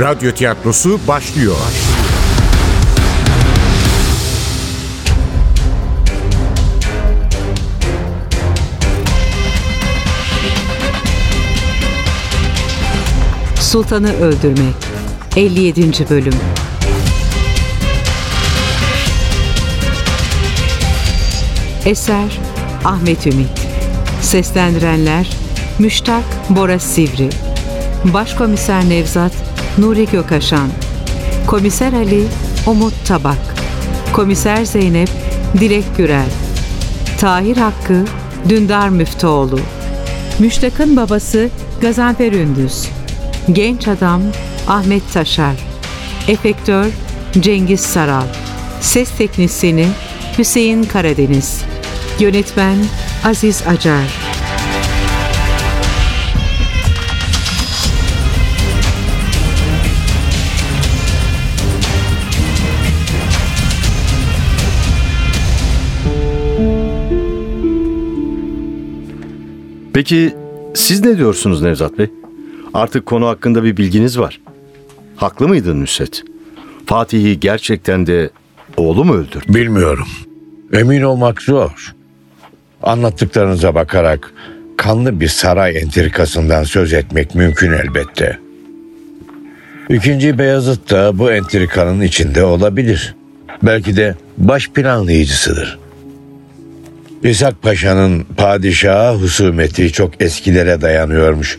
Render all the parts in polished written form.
Radyo tiyatrosu başlıyor. Sultanı Öldürmek 57. Bölüm. Eser Ahmet Ümit. Seslendirenler Müştak Bora Sivri, Başkomiser Nevzat Nuri Gökaşan, Komiser Ali Umut Tabak, Komiser Zeynep Dilek Gürel, Tahir Hakkı Dündar Müftüoğlu, Müştak'ın babası Gazanfer Ündüz, genç adam Ahmet Taşar, efektör Cengiz Saral, ses teknisyeni Hüseyin Karadeniz, yönetmen Aziz Acar. Peki siz ne diyorsunuz Nevzat Bey? Artık konu hakkında bir bilginiz var. Haklı mıydın Nusret? Fatih'i gerçekten de oğlu mu öldürdü? Bilmiyorum. Emin olmak zor. Anlattıklarınıza bakarak kanlı bir saray entrikasından söz etmek mümkün elbette. 2. Beyazıt da bu entrikanın içinde olabilir. Belki de baş planlayıcısıdır. İshak Paşa'nın padişaha husumeti çok eskilere dayanıyormuş.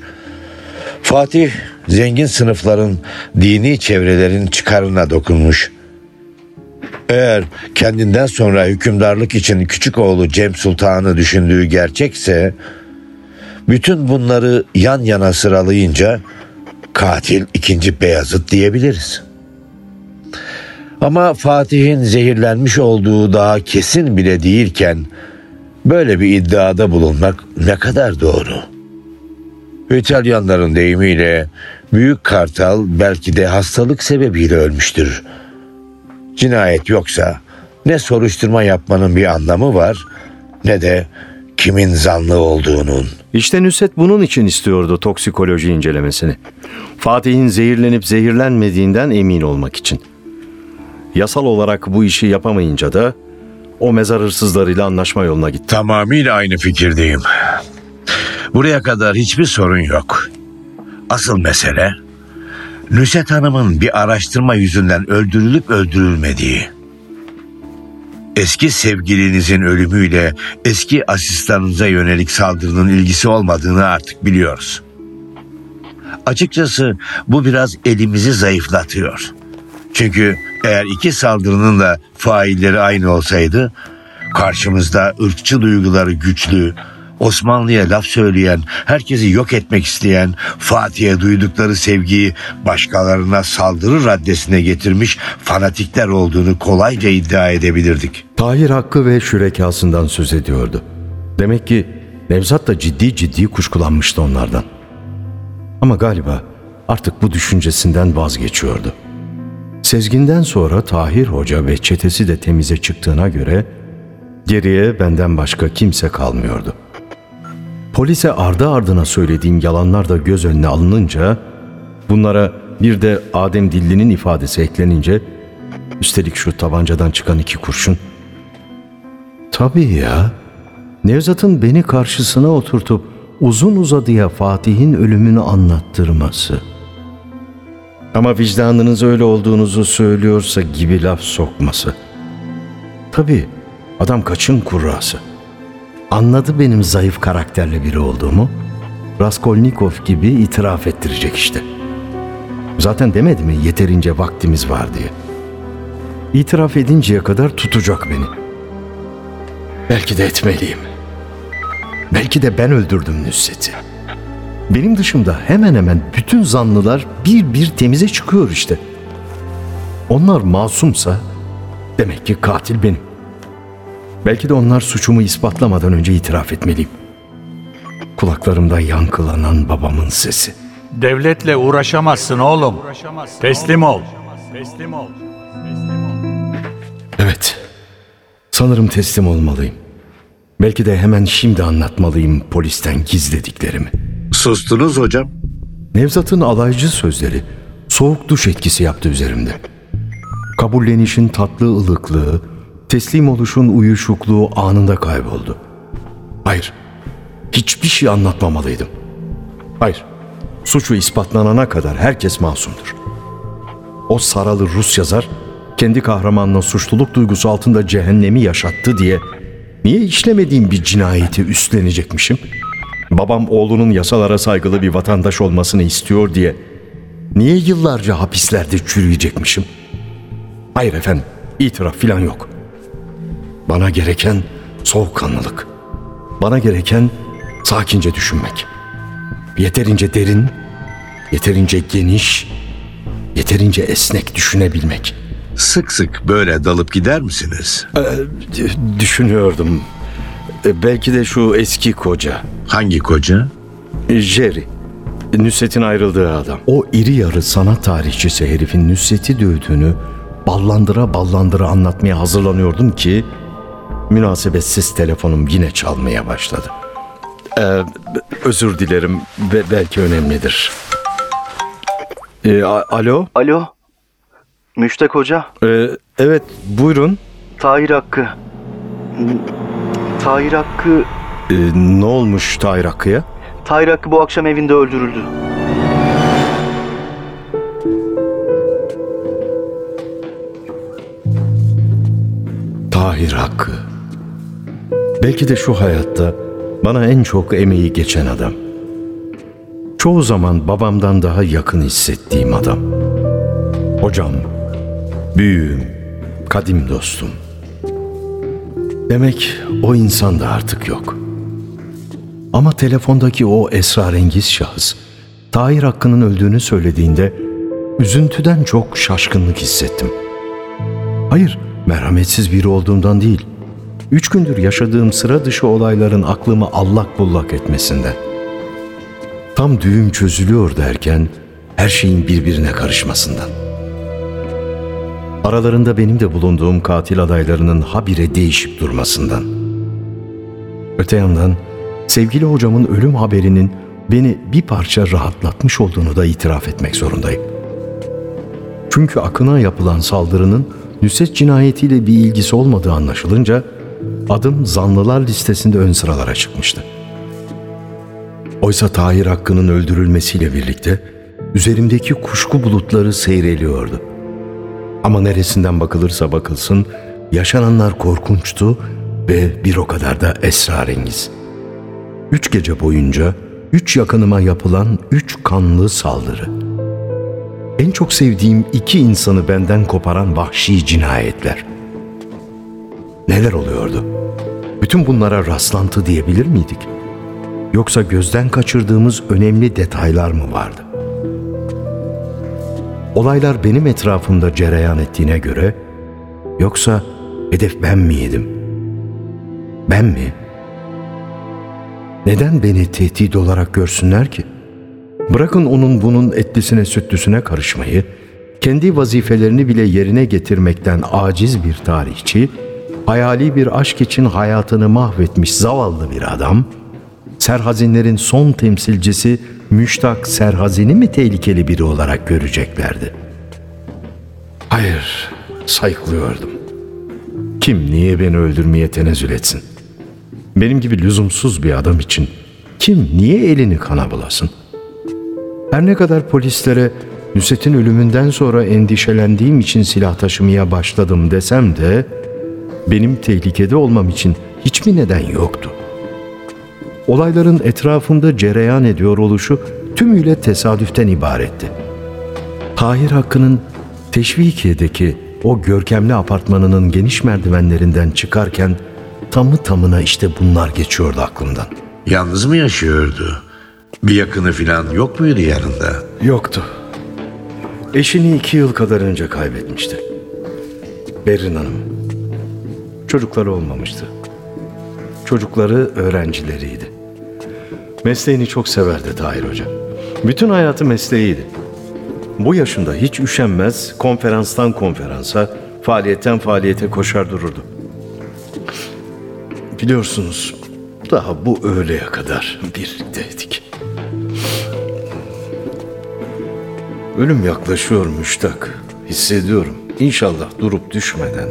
Fatih, zengin sınıfların, dini çevrelerin çıkarına dokunmuş. Eğer kendinden sonra hükümdarlık için küçük oğlu Cem Sultan'ı düşündüğü gerçekse, bütün bunları yan yana sıralayınca katil 2. Beyazıt diyebiliriz. Ama Fatih'in zehirlenmiş olduğu daha kesin bile değilken, böyle bir iddiada bulunmak ne kadar doğru? İtalyanların deyimiyle büyük kartal belki de hastalık sebebiyle ölmüştür. Cinayet yoksa ne soruşturma yapmanın bir anlamı var ne de kimin zanlı olduğunun. İşte Nusret bunun için istiyordu toksikoloji incelemesini. Fatih'in zehirlenip zehirlenmediğinden emin olmak için. Yasal olarak bu işi yapamayınca da o mezar hırsızlarıyla anlaşma yoluna gitti. Tamamıyla aynı fikirdeyim. Buraya kadar hiçbir sorun yok. Asıl mesele Nusret Hanım'ın bir araştırma yüzünden öldürülüp öldürülmediği. Eski sevgilinizin ölümüyle eski asistanınıza yönelik saldırının ilgisi olmadığını artık biliyoruz. Açıkçası bu biraz elimizi zayıflatıyor. Çünkü eğer 2 saldırının da failleri aynı olsaydı, karşımızda ırkçı duyguları güçlü, Osmanlı'ya laf söyleyen, herkesi yok etmek isteyen, Fatih'e duydukları sevgiyi başkalarına saldırı raddesine getirmiş fanatikler olduğunu kolayca iddia edebilirdik. Tahir Hakkı ve şürekasından söz ediyordu. Demek ki Nevzat da ciddi kuşkulanmıştı onlardan. Ama galiba artık bu düşüncesinden vazgeçiyordu. Sezgin'den sonra Tahir Hoca ve çetesi de temize çıktığına göre geriye benden başka kimse kalmıyordu. Polise ardı ardına söylediğim yalanlar da göz önüne alınınca, bunlara bir de Adem Dilli'nin ifadesi eklenince, üstelik şu tabancadan çıkan 2 kurşun. Tabii ya, Nevzat'ın beni karşısına oturtup uzun uzadıya Fatih'in ölümünü anlattırması. Ama vicdanınız öyle olduğunuzu söylüyorsa gibi laf sokması. Tabii adam kaçın kurrası. Anladı benim zayıf karakterli biri olduğumu. Raskolnikov gibi itiraf ettirecek işte. Zaten demedi mi yeterince vaktimiz var diye. İtiraf edinceye kadar tutacak beni. Belki de etmeliyim. Belki de ben öldürdüm Nusret'i. Benim dışımda hemen hemen bütün zanlılar bir temize çıkıyor işte. Onlar masumsa demek ki katil benim. Belki de onlar suçumu ispatlamadan önce itiraf etmeliyim. Kulaklarımda yankılanan babamın sesi. Devletle uğraşamazsın oğlum. Teslim ol. Evet. Sanırım teslim olmalıyım. Belki de hemen şimdi anlatmalıyım polisten gizlediklerimi. Sustunuz hocam. Nevzat'ın alaycı sözleri, soğuk duş etkisi yaptı üzerimde. Kabullenişin tatlı ılıklığı, teslim oluşun uyuşukluğu anında kayboldu. Hayır, hiçbir şey anlatmamalıydım. Hayır, suçu ispatlanana kadar herkes masumdur. O Saralı Rus yazar, kendi kahramanına suçluluk duygusu altında cehennemi yaşattı diye niye işlemediğim bir cinayeti üstlenecekmişim? Babam oğlunun yasalara saygılı bir vatandaş olmasını istiyor diye niye yıllarca hapislerde çürüyecekmişim? Hayır efendim, itiraf filan yok. Bana gereken soğukkanlılık. Bana gereken sakince düşünmek. Yeterince derin, yeterince geniş, yeterince esnek düşünebilmek. Sık sık böyle dalıp gider misiniz? Düşünüyordum. Belki de şu eski koca. Hangi koca? Jerry. Nusret'in ayrıldığı adam. O iri yarı sanat tarihçisi herifin Nusret'i dövdüğünü ballandıra ballandıra anlatmaya hazırlanıyordum ki münasebetsiz telefonum yine çalmaya başladı. Özür dilerim, belki önemlidir. Alo? Alo, Müştek Hoca. Evet, buyurun. Tahir Hakkı. Tahir Hakkı... ne olmuş Tahir Hakkı'ya? Tahir Hakkı bu akşam evinde öldürüldü. Tahir Hakkı. Belki de şu hayatta bana en çok emeği geçen adam. Çoğu zaman babamdan daha yakın hissettiğim adam. Hocam, büyüğüm, kadim dostum. Demek o insan da artık yok. Ama telefondaki o esrarengiz şahıs, Tahir Hakkı'nın öldüğünü söylediğinde üzüntüden çok şaşkınlık hissettim. Hayır, merhametsiz biri olduğumdan değil, 3 gündür yaşadığım sıra dışı olayların aklımı allak bullak etmesinden. Tam düğüm çözülüyor derken her şeyin birbirine karışmasından. Aralarında benim de bulunduğum katil adaylarının habire değişip durmasından. Öte yandan sevgili hocamın ölüm haberinin beni bir parça rahatlatmış olduğunu da itiraf etmek zorundayım. Çünkü Akın'a yapılan saldırının Nusret cinayetiyle bir ilgisi olmadığı anlaşılınca adım zanlılar listesinde ön sıralara çıkmıştı. Oysa Tahir Hakkı'nın öldürülmesiyle birlikte üzerimdeki kuşku bulutları seyreliyordu. Ama neresinden bakılırsa bakılsın yaşananlar korkunçtu ve bir o kadar da esrarengiz. 3 gece boyunca 3 yakınıma yapılan 3 kanlı saldırı. En çok sevdiğim 2 insanı benden koparan vahşi cinayetler. Neler oluyordu? Bütün bunlara rastlantı diyebilir miydik? Yoksa gözden kaçırdığımız önemli detaylar mı vardı? Olaylar benim etrafımda cereyan ettiğine göre, yoksa hedef ben miydim? Ben mi? Neden beni tehdit olarak görsünler ki? Bırakın onun bunun etlisine sütlüsüne karışmayı, kendi vazifelerini bile yerine getirmekten aciz bir tarihçi, hayali bir aşk için hayatını mahvetmiş zavallı bir adam, Serhazinlerin son temsilcisi Müştak Serhazin'i mi tehlikeli biri olarak göreceklerdi? Hayır, sayıklıyordum. Kim niye beni öldürmeye tenezzül etsin? Benim gibi lüzumsuz bir adam için kim niye elini kana bulasın? Her ne kadar polislere Nusret'in ölümünden sonra endişelendiğim için silah taşımaya başladım desem de benim tehlikede olmam için hiçbir neden yoktu. Olayların etrafında cereyan ediyor oluşu tümüyle tesadüften ibaretti. Tahir Hakkı'nın Teşvikiye'deki o görkemli apartmanının geniş merdivenlerinden çıkarken tamı tamına işte bunlar geçiyordu aklımdan. Yalnız mı yaşıyordu? Bir yakını falan yok muydu yanında? Yoktu. Eşini 2 yıl kadar önce kaybetmişti. Berrin Hanım. Çocukları olmamıştı. Çocukları öğrencileriydi. Mesleğini çok severdi Tahir Hoca. Bütün hayatı mesleğiydi. Bu yaşında hiç üşenmez, konferanstan konferansa, faaliyetten faaliyete koşar dururdu. Biliyorsunuz, daha bu öğleye kadar birlikteydik. Ölüm yaklaşıyor müştak. Hissediyorum. İnşallah durup düşmeden,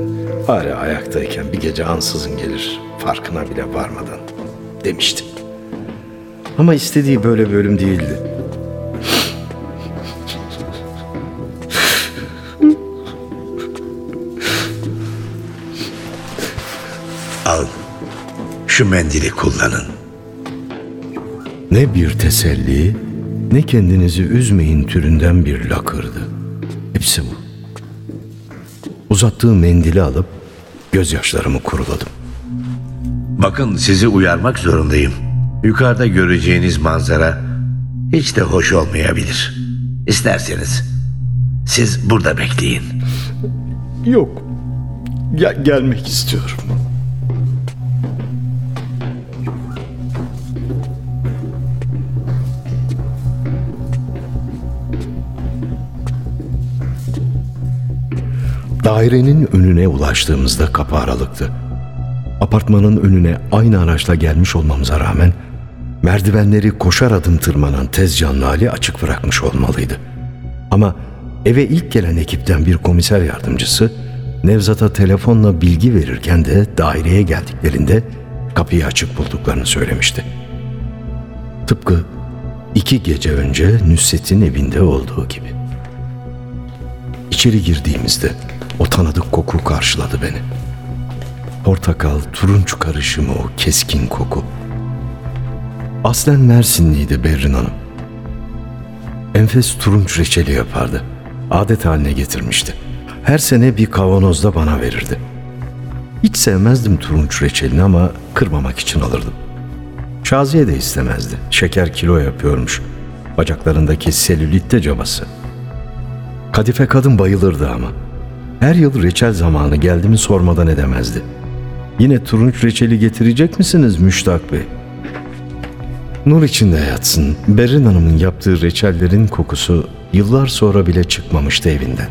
bari ayaktayken bir gece ansızın gelir, farkına bile varmadan demiştim. Ama istediği böyle bir ölüm değildi. Al, şu mendili kullanın. Ne bir teselli, ne kendinizi üzmeyin türünden bir lakırdı. Hepsi bu. Uzattığı mendili alıp gözyaşlarımı kuruladım. Bakın, sizi uyarmak zorundayım. Yukarıda göreceğiniz manzara hiç de hoş olmayabilir. İsterseniz siz burada bekleyin. Yok, gelmek istiyorum. Dairenin önüne ulaştığımızda kapı aralıktı. Apartmanın önüne aynı araçla gelmiş olmamıza rağmen merdivenleri koşar adım tırmanan tez canlı Ali açık bırakmış olmalıydı. Ama eve ilk gelen ekipten bir komiser yardımcısı Nevzat'a telefonla bilgi verirken de daireye geldiklerinde kapıyı açık bulduklarını söylemişti. Tıpkı 2 gece önce Nusret'in evinde olduğu gibi. İçeri girdiğimizde o tanıdık koku karşıladı beni. Portakal, turunç karışımı o keskin koku. Aslen Mersinliydi Berrin Hanım. Enfes turunç reçeli yapardı. Adet haline getirmişti. Her sene bir kavanozda bana verirdi. Hiç sevmezdim turunç reçelini ama kırmamak için alırdım. Şaziye de istemezdi. Şeker kilo yapıyormuş. Bacaklarındaki selülit de cabası. Kadife kadın bayılırdı ama. Her yıl reçel zamanı geldi mi sormadan edemezdi. Yine turunç reçeli getirecek misiniz Müştak Bey? Nur içinde yatsın, Berrin Hanım'ın yaptığı reçellerin kokusu yıllar sonra bile çıkmamıştı evinden.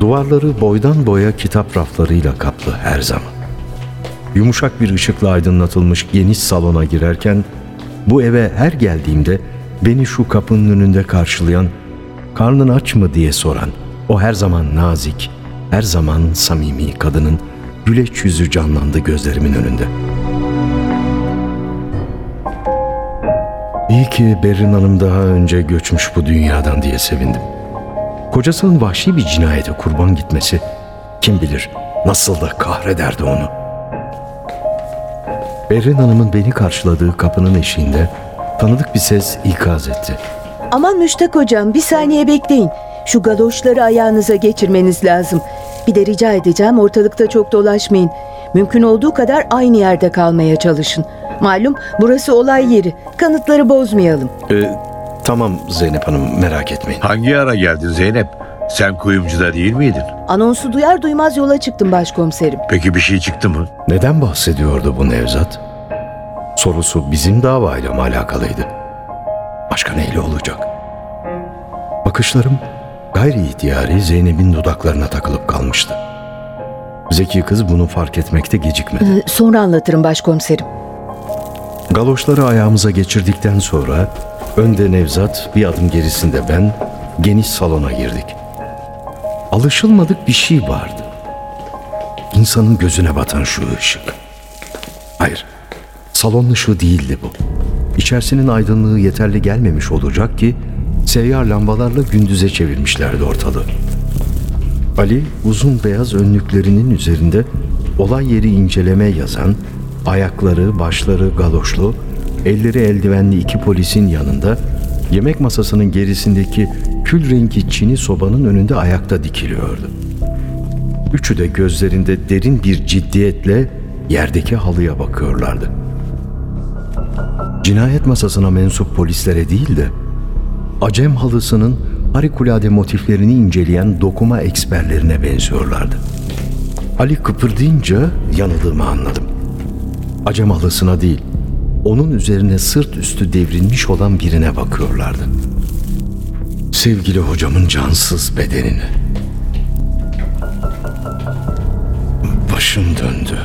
Duvarları boydan boya kitap raflarıyla kaplı her zaman. Yumuşak bir ışıkla aydınlatılmış geniş salona girerken, bu eve her geldiğimde beni şu kapının önünde karşılayan, karnın aç mı diye soran, o her zaman nazik, her zaman samimi kadının güleç yüzü canlandı gözlerimin önünde. İyi ki Berrin Hanım daha önce göçmüş bu dünyadan diye sevindim. Kocasının vahşi bir cinayete kurban gitmesi, kim bilir nasıl da kahrederdi onu. Berrin Hanım'ın beni karşıladığı kapının eşiğinde tanıdık bir ses ikaz etti. Aman Müştak hocam, bir saniye bekleyin. Şu galoşları ayağınıza geçirmeniz lazım. Bir de rica edeceğim, ortalıkta çok dolaşmayın. Mümkün olduğu kadar aynı yerde kalmaya çalışın. Malum burası olay yeri. Kanıtları bozmayalım. Tamam Zeynep Hanım, merak etmeyin. Hangi ara geldin Zeynep? Sen kuyumcuda değil miydin? Anonsu duyar duymaz yola çıktım başkomiserim. Peki bir şey çıktı mı? Neden bahsediyordu bu Nevzat? Sorusu bizim davayla mı alakalıydı? Başka neyle olacak? Bakışlarım gayri ihtiyari Zeynep'in dudaklarına takılıp kalmıştı. Zeki kız bunu fark etmekte gecikmedi. Sonra anlatırım başkomiserim. Galoşları ayağımıza geçirdikten sonra önde Nevzat, bir adım gerisinde ben, geniş salona girdik. Alışılmadık bir şey vardı. İnsanın gözüne batan şu ışık. Hayır, salon ışığı değildi bu. İçerisinin aydınlığı yeterli gelmemiş olacak ki seyyar lambalarla gündüze çevirmişlerdi ortalığı. Ali, uzun beyaz önlüklerinin üzerinde olay yeri inceleme yazan, ayakları, başları galoşlu, elleri eldivenli 2 polisin yanında, yemek masasının gerisindeki kül rengi çini sobanın önünde ayakta dikiliyordu. Üçü de gözlerinde derin bir ciddiyetle yerdeki halıya bakıyorlardı. Cinayet masasına mensup polislere değil de, Acem halısının harikulade motiflerini inceleyen dokuma eksperlerine benziyorlardı. Ali kıpırdayınca yanıldığımı anladım. Acem halısına değil, onun üzerine sırt üstü devrilmiş olan birine bakıyorlardı. Sevgili hocamın cansız bedenine. Başım döndü.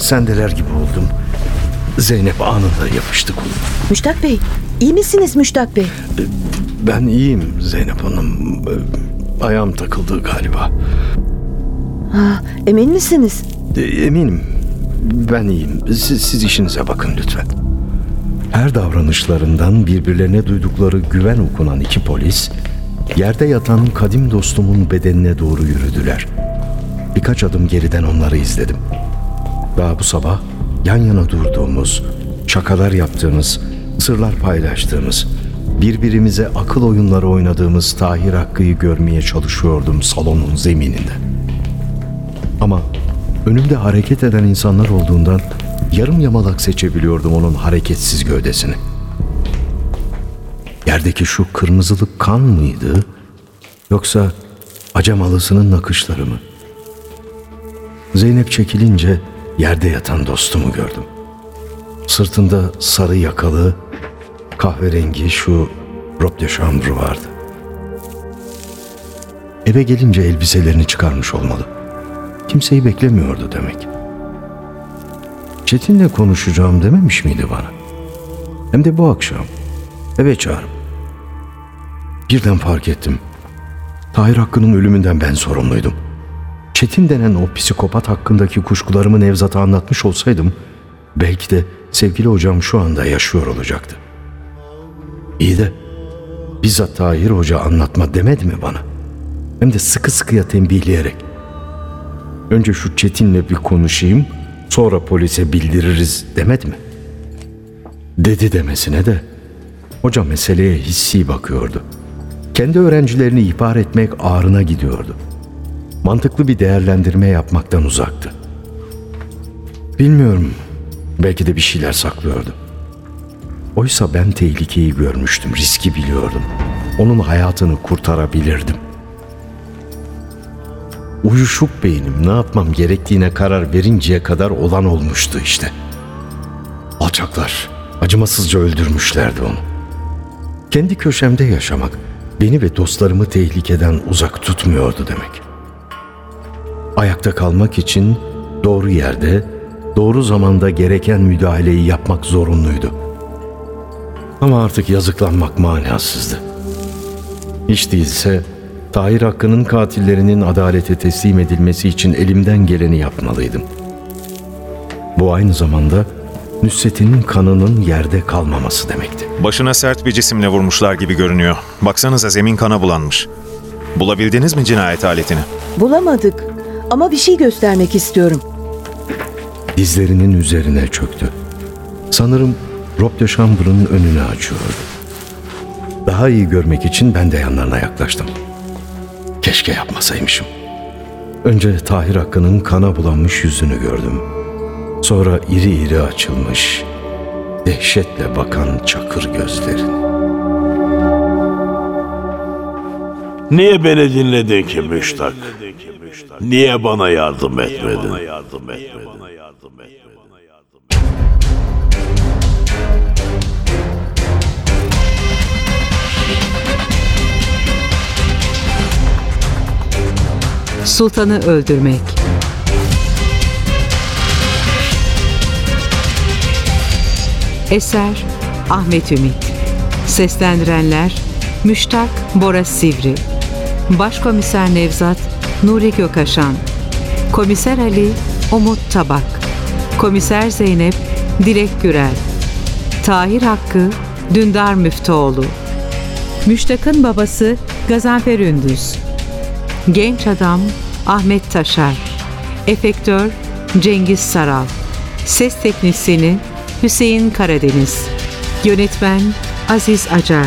Sendeler gibi oldum. Zeynep anında yapıştı koluma. Müştak Bey, iyi misiniz Müştak Bey? Ben iyiyim Zeynep Hanım. Ayağım takıldı galiba. Ha, emin misiniz? Eminim. Ben iyiyim. Siz işinize bakın lütfen. Her davranışlarından birbirlerine duydukları güven okunan iki polis yerde yatan kadim dostumun bedenine doğru yürüdüler. Birkaç adım geriden onları izledim. Daha bu sabah yan yana durduğumuz, şakalar yaptığımız, sırlar paylaştığımız, birbirimize akıl oyunları oynadığımız Tahir Hakkı'yı görmeye çalışıyordum salonun zemininde. Ama önümde hareket eden insanlar olduğundan yarım yamalak seçebiliyordum onun hareketsiz gövdesini. Yerdeki şu kırmızılık kan mıydı, yoksa acemalısının nakışları mı? Zeynep çekilince yerde yatan dostumu gördüm. Sırtında sarı yakalı, kahverengi şu robe de chambre vardı. Eve gelince elbiselerini çıkarmış olmalı. Kimseyi beklemiyordu demek. Çetin'le konuşacağım dememiş miydi bana? Hem de bu akşam. Eve çağırıp. Birden fark ettim. Tahir Hakkı'nın ölümünden ben sorumluydum. Çetin denen o psikopat hakkındaki kuşkularımı Nevzat'a anlatmış olsaydım, belki de sevgili hocam şu anda yaşıyor olacaktı. İyi de bizzat Tahir Hoca anlatma demedi mi bana? Hem de sıkı sıkıya tembihleyerek. Önce şu Çetin'le bir konuşayım, sonra polise bildiririz demedi mi? Dedi demesine de hoca meseleye hissi bakıyordu. Kendi öğrencilerini ihbar etmek ağrına gidiyordu. Mantıklı bir değerlendirme yapmaktan uzaktı. Bilmiyorum, belki de bir şeyler saklıyordu. Oysa ben tehlikeyi görmüştüm, riski biliyordum. Onun hayatını kurtarabilirdim. Uyuşuk beynim ne yapmam gerektiğine karar verinceye kadar olan olmuştu işte. Alçaklar acımasızca öldürmüşlerdi onu. Kendi köşemde yaşamak beni ve dostlarımı tehlikeden uzak tutmuyordu demek. Ayakta kalmak için doğru yerde, doğru zamanda gereken müdahaleyi yapmak zorunluydu. Ama artık yazıklanmak manasızdı. Hiç değilse Tahir Hakkı'nın katillerinin adalete teslim edilmesi için elimden geleni yapmalıydım. Bu aynı zamanda Nusret'in kanının yerde kalmaması demekti. Başına sert bir cisimle vurmuşlar gibi görünüyor. Baksanıza zemin kana bulanmış. Bulabildiniz mi cinayet aletini? Bulamadık ama bir şey göstermek istiyorum. Dizlerinin üzerine çöktü. Sanırım robe de chambre'ın önünü açıyordu. Daha iyi görmek için ben de yanlarına yaklaştım. Keşke yapmasaymışım. Önce Tahir Hakkı'nın kana bulanmış yüzünü gördüm. Sonra iri iri açılmış, dehşetle bakan çakır gözlerin. Niye beni dinledin ki Müştak? Niye bana yardım etmedin? Sultanı Öldürmek. Eser Ahmet Ümit. Seslendirenler Müştak Bora Sivri, Başkomiser Nevzat Nuri Gökaşan, Komiser Ali Umut Tabak, Komiser Zeynep Dilek Gürel, Tahir Hakkı Dündar Müftüoğlu, Müştak'ın babası Gazanfer Ündüz, genç adam Ahmet Taşar, efektör Cengiz Saral, ses teknisyeni Hüseyin Karadeniz, yönetmen Aziz Acar.